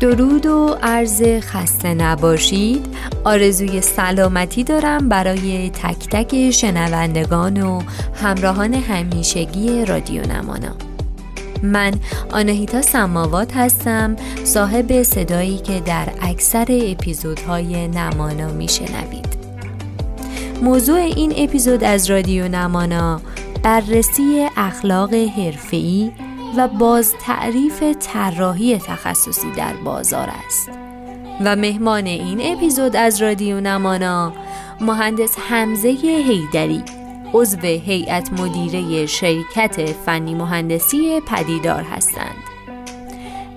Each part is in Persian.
درود و عرض خسته نباشید. آرزوی سلامتی دارم برای تک تک شنوندگان و همراهان همیشگی رادیو نمانا. من آنهیتا سماوات هستم، صاحب صدایی که در اکثر اپیزودهای نمانا میشنوید. موضوع این اپیزود از رادیو نمانا بررسی اخلاق حرفه‌ای و باز تعریف طراحی تخصصی در بازار است و مهمان این اپیزود از رادیو نمانا مهندس حمزه حیدری، عضو هیئت مدیره شرکت فنی مهندسی پدیدار هستند.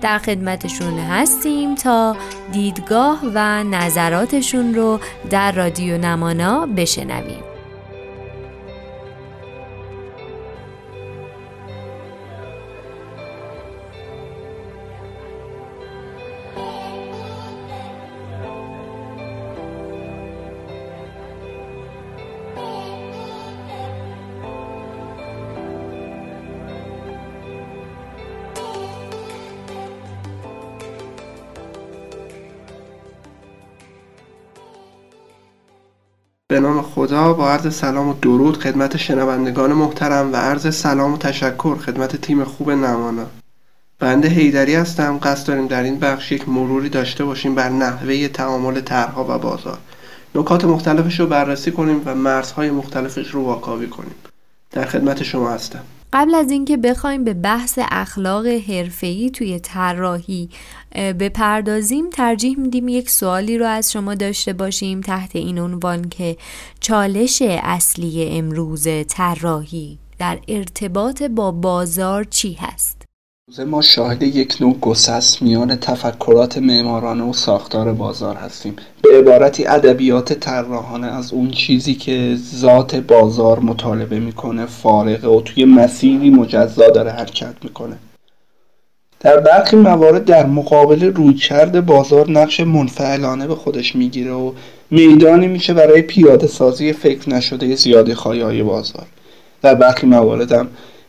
در خدمتشون هستیم تا دیدگاه و نظراتشون رو در رادیو نمانا بشنویم. به نام خدا، با عرض سلام و درود خدمت شنوندگان محترم و عرض سلام و تشکر خدمت تیم خوب نمانا. بنده حیدری هستم. قصد داریم در این بخش یک مروری داشته باشیم بر نحوه تعامل طرح‌ها و بازار، نکات مختلفش رو بررسی کنیم و مرزهای مختلفش رو واکاوی کنیم. در خدمت شما هستم. قبل از اینکه بخوایم به بحث اخلاق حرفه‌ای توی طراحی بپردازیم، ترجیح میدیم یک سوالی رو از شما داشته باشیم تحت این عنوان که چالش اصلی امروز طراحی در ارتباط با بازار چی هست؟ امروز ما شاهد یک نوع گسست میان تفکرات معمارانه و ساختار بازار هستیم. به عبارتی ادبیات طراحانه از اون چیزی که ذات بازار مطالبه میکنه فارغه و توی مسیری مجزا داره حرکت میکنه. در برخی موارد در مقابل رویکرد بازار نقش منفعلانه به خودش میگیره و میدانی میشه برای پیاده سازی فکر نشده زیادی خواهی‌های بازار. در برخی موارد هم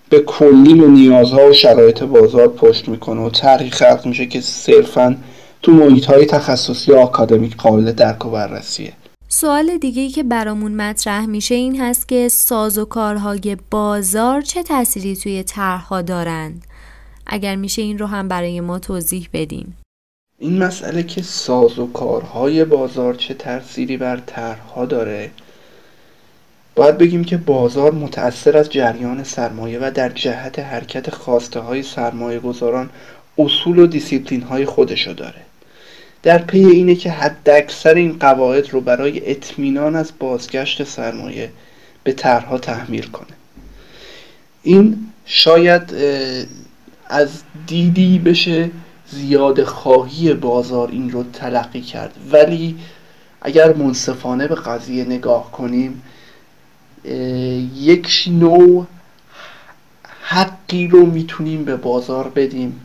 به کلی به نیازها و شرایط بازار پشت میکنه و طرحی خلق میشه که صرفاً تو محیط‌های تخصصی و آکادمیک قابل درک و بررسیه. سوال دیگه‌ای که برامون مطرح میشه این هست که سازوکارهای بازار چه تأثیری توی طرح‌ها دارند؟ اگر میشه این رو هم برای ما توضیح بدین. این مسئله که سازوکارهای بازار چه تأثیری بر طرح‌ها داره، باید بگیم که بازار متأثر از جریان سرمایه و در جهت حرکت خواسته های سرمایه گذاران اصول و دیسیپلین های خودشو داره. در پی اینه که حداکثر این قواعد رو برای اطمینان از بازگشت سرمایه به طرح‌ها تحمیل کنه. این شاید از دیدی بشه زیاد خواهی بازار این رو تلقی کرد، ولی اگر منصفانه به قضیه نگاه کنیم یک نوع حقی رو میتونیم به بازار بدیم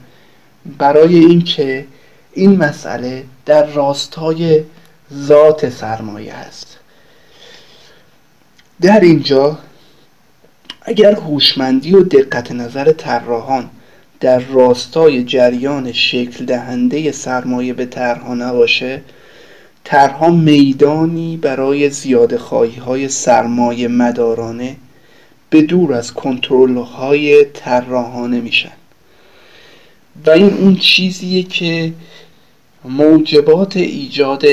برای اینکه این مسئله در راستای ذات سرمایه است. در اینجا اگر هوشمندی و دقت نظر طراحان در راستای جریان شکل دهنده سرمایه به طرحها نباشه، طرحها میدانی برای زیاده خواهی های سرمایه مدارانه به دور از کنترل های طراحانه میشن و این اون چیزیه که موجبات ایجاد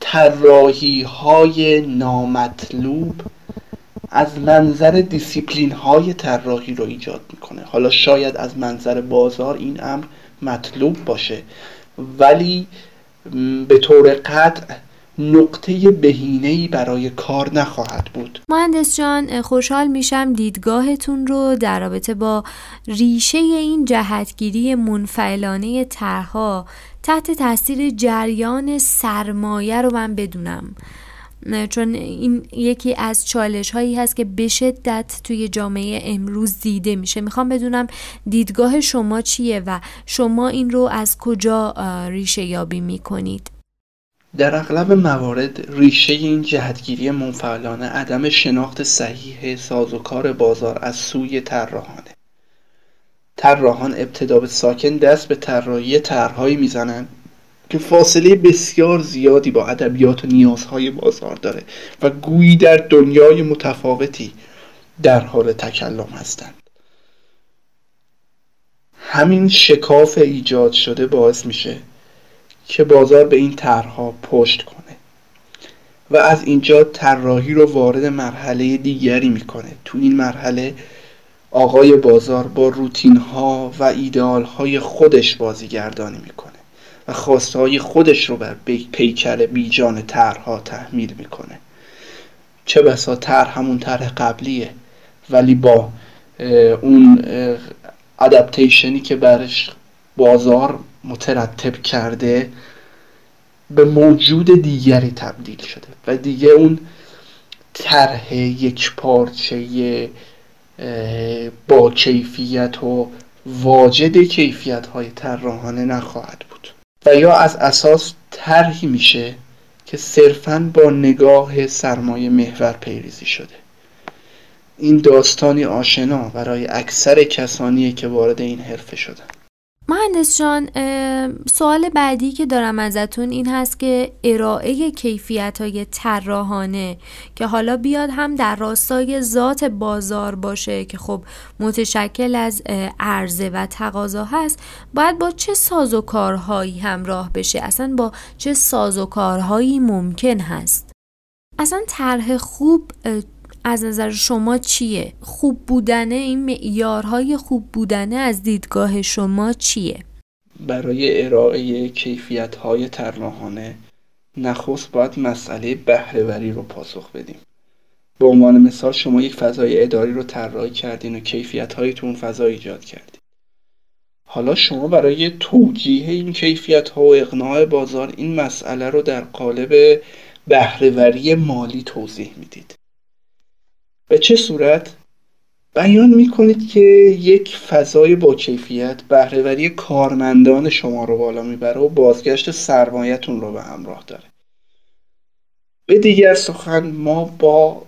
طراحی های نامطلوب از منظر دیسیپلین های طراحی رو ایجاد میکنه. حالا شاید از منظر بازار این امر مطلوب باشه، ولی به طور قطع نقطه بهینه‌ای برای کار نخواهد بود. مهندس جان، خوشحال میشم دیدگاهتون رو در رابطه با ریشه این جهتگیری منفعلانه طرح‌ها تحت تاثیر جریان سرمایه رو من بدونم، چون این یکی از چالش هایی هست که به شدت توی جامعه امروز دیده میشه. میخوام بدونم دیدگاه شما چیه و شما این رو از کجا ریشه یابی میکنید؟ در اغلب موارد ریشه این جهتگیری منفعلانه عدم شناخت صحیح سازوکار بازار از سوی طراحانه. طراحان ابتدا به ساکن دست به طراحی طرحهایی میزنن که فاصله بسیار زیادی با ادبیات و نیازهای بازار داره و گویی در دنیای متفاوتی در حال تکلم هستند. همین شکاف ایجاد شده باعث میشه که بازار به این طرحها پشت کنه و از اینجا طراحی رو وارد مرحله دیگری میکنه. تو این مرحله آقای بازار با روتین ها و ایدئال های خودش بازیگردانی میکنه و خواسته های خودش رو بر پیکر بیجان طرحها تحمیل میکنه. چه بسا طرح همون طرح قبلیه ولی با اون ادپتیشنی که برش بازار مترتب کرده به موجود دیگری تبدیل شده و دیگه اون طرح یک پارچه با کیفیت و واجد کیفیت های طراحانه نخواهد بود و یا از اساس طرحی میشه که صرفاً با نگاه سرمایه محور پیریزی شده. این داستانی آشنا برای اکثر کسانی که وارد این حرفه شدن. مهندس جان، سوال بعدی که دارم ازتون این هست که ارائه کیفیت‌های طراحانه که حالا بیاد هم در راستای ذات بازار باشه که خب متشکل از عرضه و تقاضا هست، باید با چه سازوکارهایی همراه بشه؟ اصلا با چه سازوکارهایی ممکن هست؟ اصلا طرح خوب از نظر شما چیه؟ خوب بودنه، این معیارهای خوب بودنه از دیدگاه شما چیه؟ برای ارائه کیفیت‌های طراحانه نخست باید مسئله بهره‌وری رو پاسخ بدیم. به عنوان مثال شما یک فضای اداری رو طراحی کردین و کیفیت‌های تو اون فضا ایجاد کردین. حالا شما برای توجیه این کیفیت‌ها و اقناع بازار این مسئله رو در قالب بهره‌وری مالی توضیح میدید. به چه صورت؟ بیان میکنید که یک فضای با کیفیت بهره‌وری کارمندان شما رو بالا میبره و بازگشت سرمایه‌تون رو به همراه داره. به دیگر سخن ما با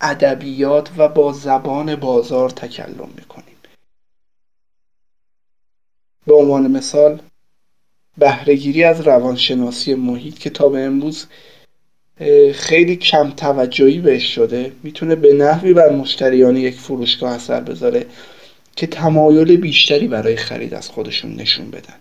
ادبیات و با زبان بازار تکلم میکنیم. به عنوان مثال بهره‌گیری از روانشناسی محیط که تا به امروز خیلی کم توجهی بهش شده، میتونه به نحوی بر مشتریان یک فروشگاه اثر بذاره که تمایل بیشتری برای خرید از خودشون نشون بدن.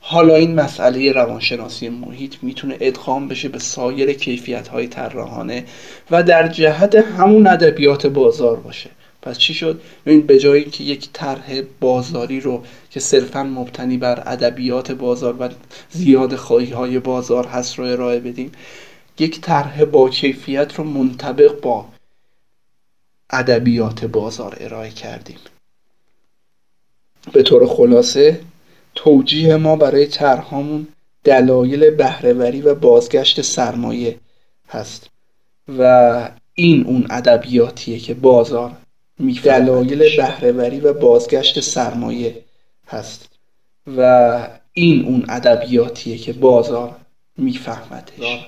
حالا این مسئله روانشناسی محیط میتونه ادغام بشه به سایر کیفیت‌های طراحانه و در جهت همون ادبیات بازار باشه. پس چی شد؟ ببین، به جای اینکه یک طرح بازاری رو که صرفاً مبتنی بر ادبیات بازار و زیاده‌خواهی‌های بازار هست رو ارائه بدیم، یک طرح با کیفیت رو منطبق با ادبیات بازار ارائه کردیم. به طور خلاصه توجیه ما برای طرحمون دلایل بهره‌وری و بازگشت سرمایه هست و این اون ادبیاتیه که بازار میفهمه. دلایل بهره‌وری و بازگشت سرمایه هست و این اون ادبیاتیه که بازار میفهمدش.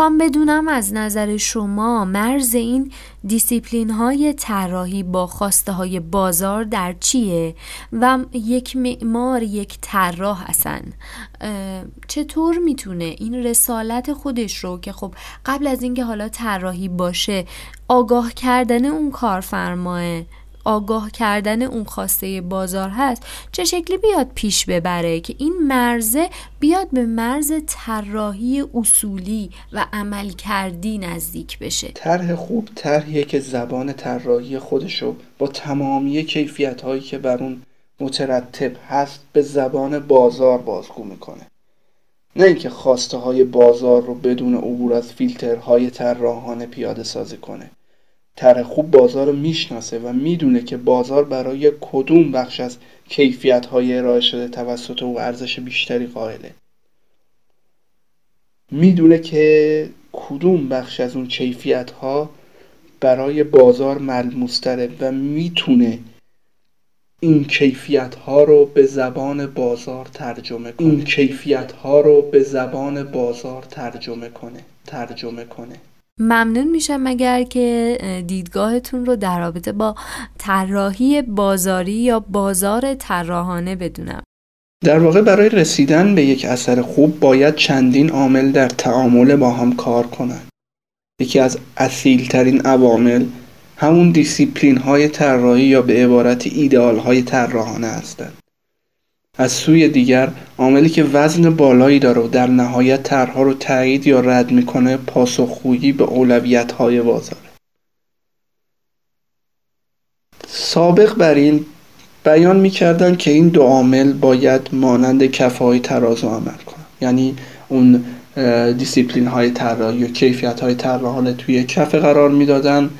میخوام بدونم از نظر شما مرز این دیسیپلین های طراحی با خواسته های بازار در چیه و یک معمار، یک طراح اصلا چطور میتونه این رسالت خودش رو که خب قبل از اینکه حالا طراحی باشه آگاه کردن اون کارفرماه، آگاه کردن اون خواسته بازار هست، چه شکلی بیاد پیش ببره که این مرزه بیاد به مرز طراحی اصولی و عملکردی نزدیک بشه؟ طرح خوب طرحیه که زبان طراحی خودشو با تمامی کیفیت‌هایی که بر اون مترتب هست به زبان بازار بازگو میکنه، نه اینکه خواسته های بازار رو بدون عبور از فیلترهای طراحانه پیاده سازی کنه. طرح خوب بازار رو میشناسه و میدونه که بازار برای کدوم بخش از کیفیت‌های ارائه شده توسط او ارزش بیشتری قائله. میدونه که کدوم بخش از اون کیفیت‌ها برای بازار ملموس‌تره و میتونه این کیفیت‌ها رو به زبان بازار ترجمه کنه. ممنون میشم اگر که دیدگاهتون رو در رابطه با طراحی بازاری یا بازار طراحانه بدونم. در واقع برای رسیدن به یک اثر خوب باید چندین عامل در تعامل با هم کار کنند. یکی از اصیلترین عوامل همون دیسیپلین های طراحی یا به عبارت ایدئال های طراحانه هستند. از سوی دیگر عاملی که وزن بالایی داره و در نهایت طرح‌ها رو تایید یا رد میکنه پاسخگویی به اولویت‌های بازاره. سابق بر این بیان میکردن که این دو عامل باید مانند کفه‌های ترازو عمل کنن، یعنی اون دیسیپلین‌های طراحی یا کیفیت‌های طراحانه توی کفه قرار میدادن،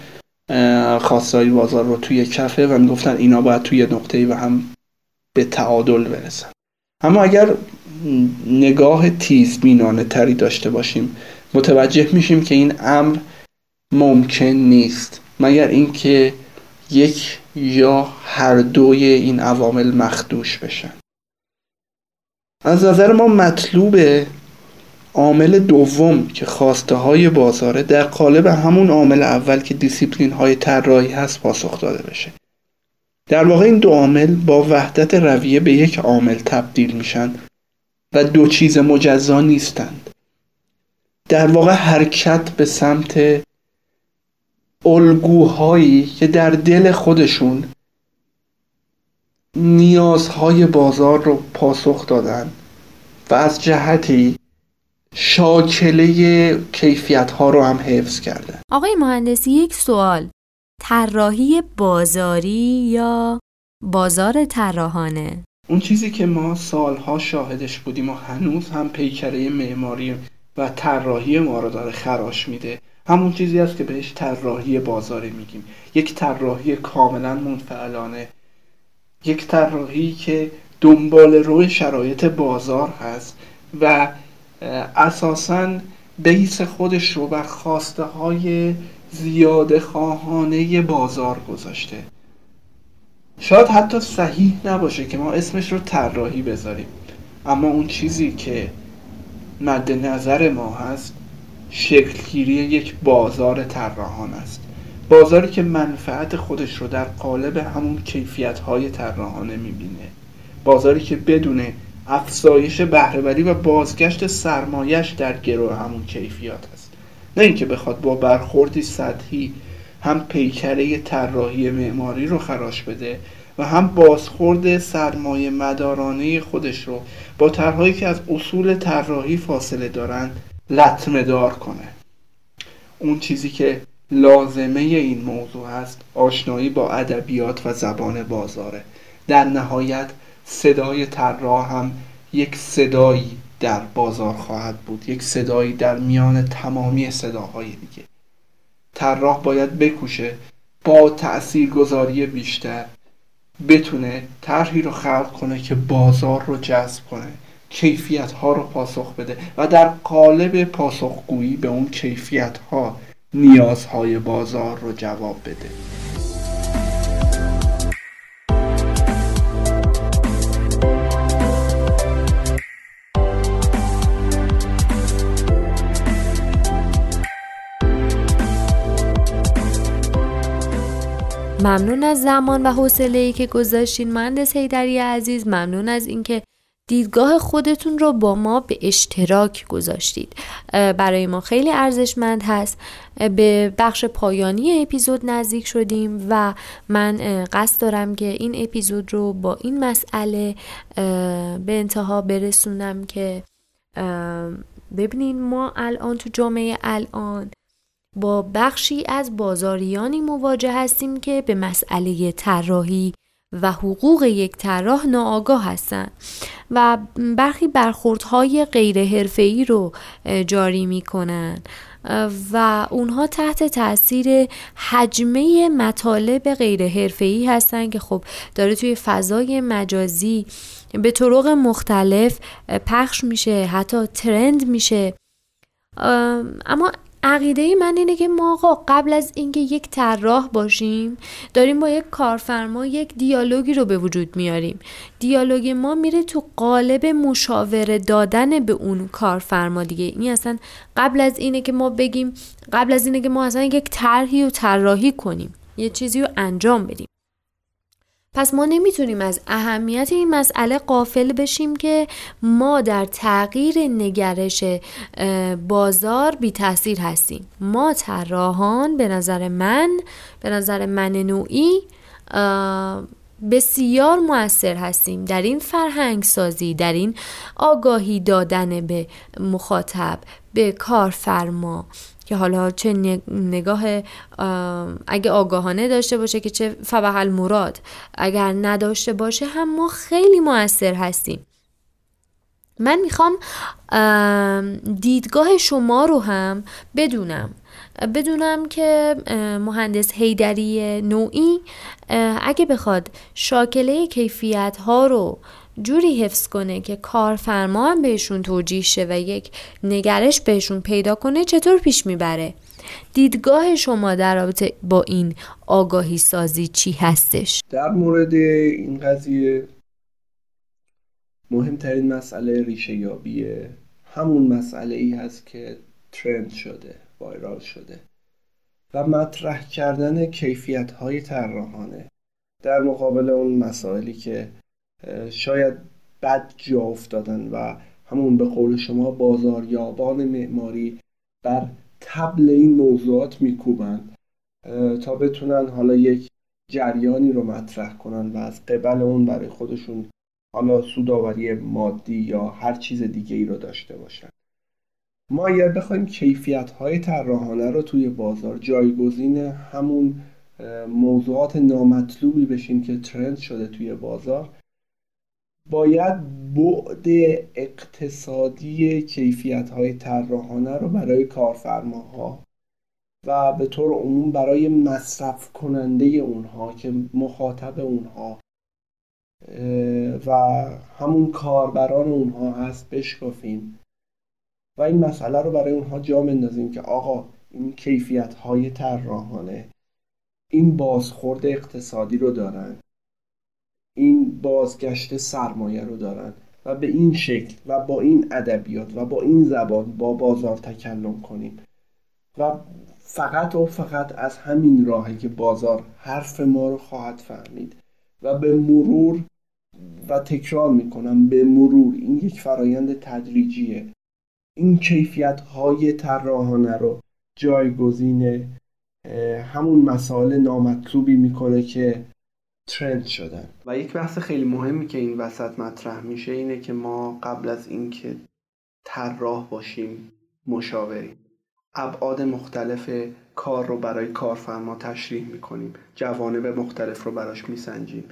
خواسته‌های بازار رو توی کفه و میگفتن اینا باید توی نقطه‌ای و هم به تعادل برسن. اما اگر نگاه تیزبینانه تری داشته باشیم متوجه میشیم که این امر ممکن نیست مگر اینکه یک یا هر دوی این عوامل مخدوش بشن. از نظر ما مطلوب عامل دوم که خواسته های بازاره در قالب همون عامل اول که دیسیپلین های طراحی هست پاسخ داده بشه. در واقع این دو عامل با وحدت رویه به یک عامل تبدیل میشن و دو چیز مجزا نیستند. در واقع حرکت به سمت الگوهایی که در دل خودشون نیازهای بازار رو پاسخ دادن و از جهتی شاکله کیفیت‌ها رو هم حفظ کردن. آقای مهندس، یک سوال. طراحی بازاری یا بازار طراحانه، اون چیزی که ما سالها شاهدش بودیم و هنوز هم پیکره معماری و طراحی ما رو داره خراش میده، همون چیزی هست که بهش طراحی بازاری میگیم. یک طراحی کاملا منفعلانه، یک طراحی که دنبال روی شرایط بازار هست و اساساً بیس خودش رو بر خواسته های زیاده خواهانه بازار گذاشته. شاید حتی صحیح نباشه که ما اسمش رو طراحی بذاریم، اما اون چیزی که مد نظر ما هست شکلگیری یک بازار طراحانه است، بازاری که منفعت خودش رو در قالب همون کیفیت‌های طراحانه می‌بینه، بازاری که بدون افزایش بهره‌وری و بازگشت سرمایه‌اش در گرو همون کیفیت هست، نه اینکه بخواد با برخوردی سطحی هم پیکره طراحی معماری رو خراش بده و هم بازخورد سرمایه مدارانه خودش رو با طرح‌هایی که از اصول طراحی فاصله دارن لطمه دار کنه. اون چیزی که لازمه این موضوع هست آشنایی با ادبیات و زبان بازاره. در نهایت صدای طراح هم یک صدایی در بازار خواهد بود، یک صدایی در میان تمامی صداهای دیگه. طراح باید بکوشه با تاثیرگذاری بیشتر بتونه طرحی رو خلق کنه که بازار رو جذب کنه، کیفیت‌ها رو پاسخ بده و در قالب پاسخگویی به اون کیفیت‌ها نیازهای بازار رو جواب بده. ممنون از زمان و حوصله‌ای که گذاشتین مهندس حیدری عزیز. ممنون از اینکه دیدگاه خودتون رو با ما به اشتراک گذاشتید، برای ما خیلی ارزشمند هست. به بخش پایانی اپیزود نزدیک شدیم و من قصد دارم که این اپیزود رو با این مسئله به انتها برسونم که ببینین ما الان تو جامعه الان با بخشی از بازاریانی مواجه هستیم که به مسئله طراحی و حقوق یک طراح ناآگاه هستند و برخی برخوردهای غیر حرفه‌ای رو جاری می‌کنن و اونها تحت تاثیر حجمه مطالب غیر حرفه‌ای هستن که خب داره توی فضای مجازی به طرق مختلف پخش میشه، حتی ترند میشه. اما عقیده من اینه که ما آقا قبل از اینکه یک طراح باشیم داریم با یک کارفرما یک دیالوگی رو به وجود میاریم. دیالوگ ما میره تو قالب مشاوره دادن به اون کارفرما دیگه. این اصلا قبل از اینه که ما بگیم، قبل از اینه که ما اصلا یک طرحی و طراحی کنیم، یه چیزی رو انجام بدیم. پس ما نمیتونیم از اهمیت این مسئله غافل بشیم که ما در تغییر نگرش بازار بی تاثیر هستیم. ما طراحان به نظر من نوعی بسیار مؤثر هستیم در این فرهنگ سازی، در این آگاهی دادن به مخاطب، به کارفرما، که حالا چه نگاه اگه آگاهانه داشته باشه که چه فبحل مراد، اگر نداشته باشه هم ما خیلی مؤثر هستیم. من میخوام دیدگاه شما رو هم بدونم که مهندس حیدری نوعی اگه بخواد شاکله کیفیت ها رو جوری حفظ کنه که کارفرما هم بهشون توجیه شه و یک نگرش بهشون پیدا کنه چطور پیش میبره؟ دیدگاه شما در رابطه با این آگاهی سازی چی هستش؟ در مورد این قضیه مهمترین مسئله ریشه یابیه، همون مسئله ای هست که ترند شده، وایرال شده و مطرح کردن کیفیت های طراحانه در مقابل اون مسائلی که شاید بد جا افتادن و همون به قول شما بازاریابان معماری بر طبل این موضوعات میکوبند تا بتونن حالا یک جریانی رو مطرح کنن و از قبل اون برای خودشون حالا سودآوری مادی یا هر چیز دیگه ای رو داشته باشن. ما اگر بخوایم کیفیت‌های طراحانه رو توی بازار جایگزین همون موضوعات نامطلوبی بشیم که ترند شده توی بازار، باید بعد اقتصادی کیفیت‌های طراحانه رو برای کارفرماها و به طور عموم برای مصرف کننده اونها که مخاطب اونها و همون کاربران اونها هست بشکافیم و این مسئله رو برای اونها جا بندازیم که آقا این کیفیت‌های طراحانه این بازخورد اقتصادی رو دارن، این بازگشت سرمایه رو دارن و به این شکل و با این ادبیات و با این زبان با بازار تکلم کنیم و فقط و فقط از همین راهی که بازار حرف ما رو خواهد فهمید و به مرور و تکرار میکنم به مرور، این یک فرایند تدریجیه، این کیفیت‌های طراحانه رو جایگزین همون مسائل نامطلوبی میکنه که ترند شدن. و یک بحث خیلی مهمی که این وسط مطرح میشه اینه که ما قبل از اینکه طراح باشیم مشاوریم، ابعاد مختلف کار رو برای کارفرما تشریح میکنیم، جوانب مختلف رو براش میسنجیم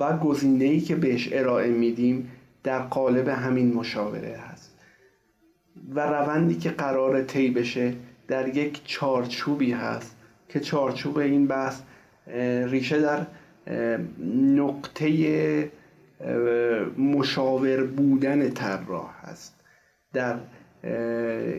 و گزینه‌ای که بهش ارائه میدیم در قالب همین مشاوره هست و روندی که قرار طی بشه در یک چارچوبی هست که چارچوب این بحث ریشه در نقطه مشاور بودن طراح هست، در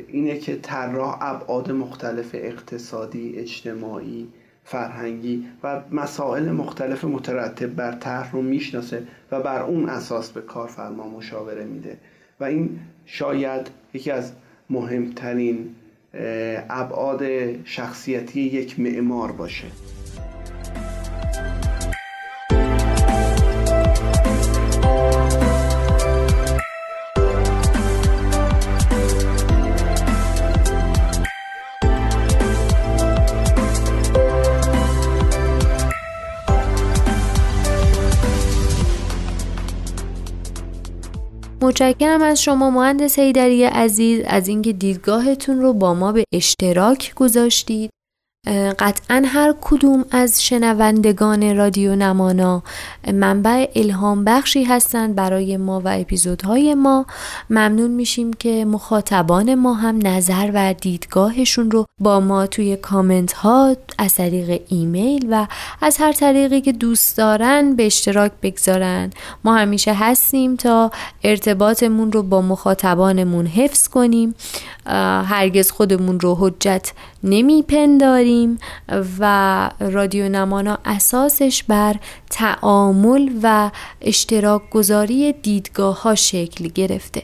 اینه که طراح ابعاد مختلف اقتصادی، اجتماعی، فرهنگی و مسائل مختلف مترتب بر طرح رو میشناسه و بر اون اساس به کارفرما مشاوره میده و این شاید یکی از مهمترین ابعاد شخصیتی یک معمار باشه. متشکرم از شما مهندس حیدری عزیز از اینکه دیدگاهتون رو با ما به اشتراک گذاشتید. قطعاً هر کدوم از شنوندگان رادیو نمانا منبع الهام بخشی هستند برای ما و اپیزودهای ما. ممنون میشیم که مخاطبان ما هم نظر و دیدگاهشون رو با ما توی کامنت ها از طریق ایمیل و از هر طریقی که دوست دارن به اشتراک بگذارن. ما همیشه هستیم تا ارتباطمون رو با مخاطبانمون حفظ کنیم. هرگز خودمون رو حجت نمیپنداریم و رادیو نمانا اساسش بر تعامل و اشتراک گذاری دیدگاه ها شکل گرفته.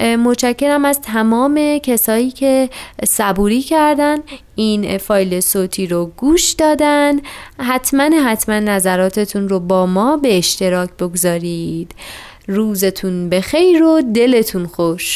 متشکرم از تمام کسایی که صبوری کردن، این فایل صوتی رو گوش دادن. حتما نظراتتون رو با ما به اشتراک بگذارید. روزتون بخیر و دلتون خوش.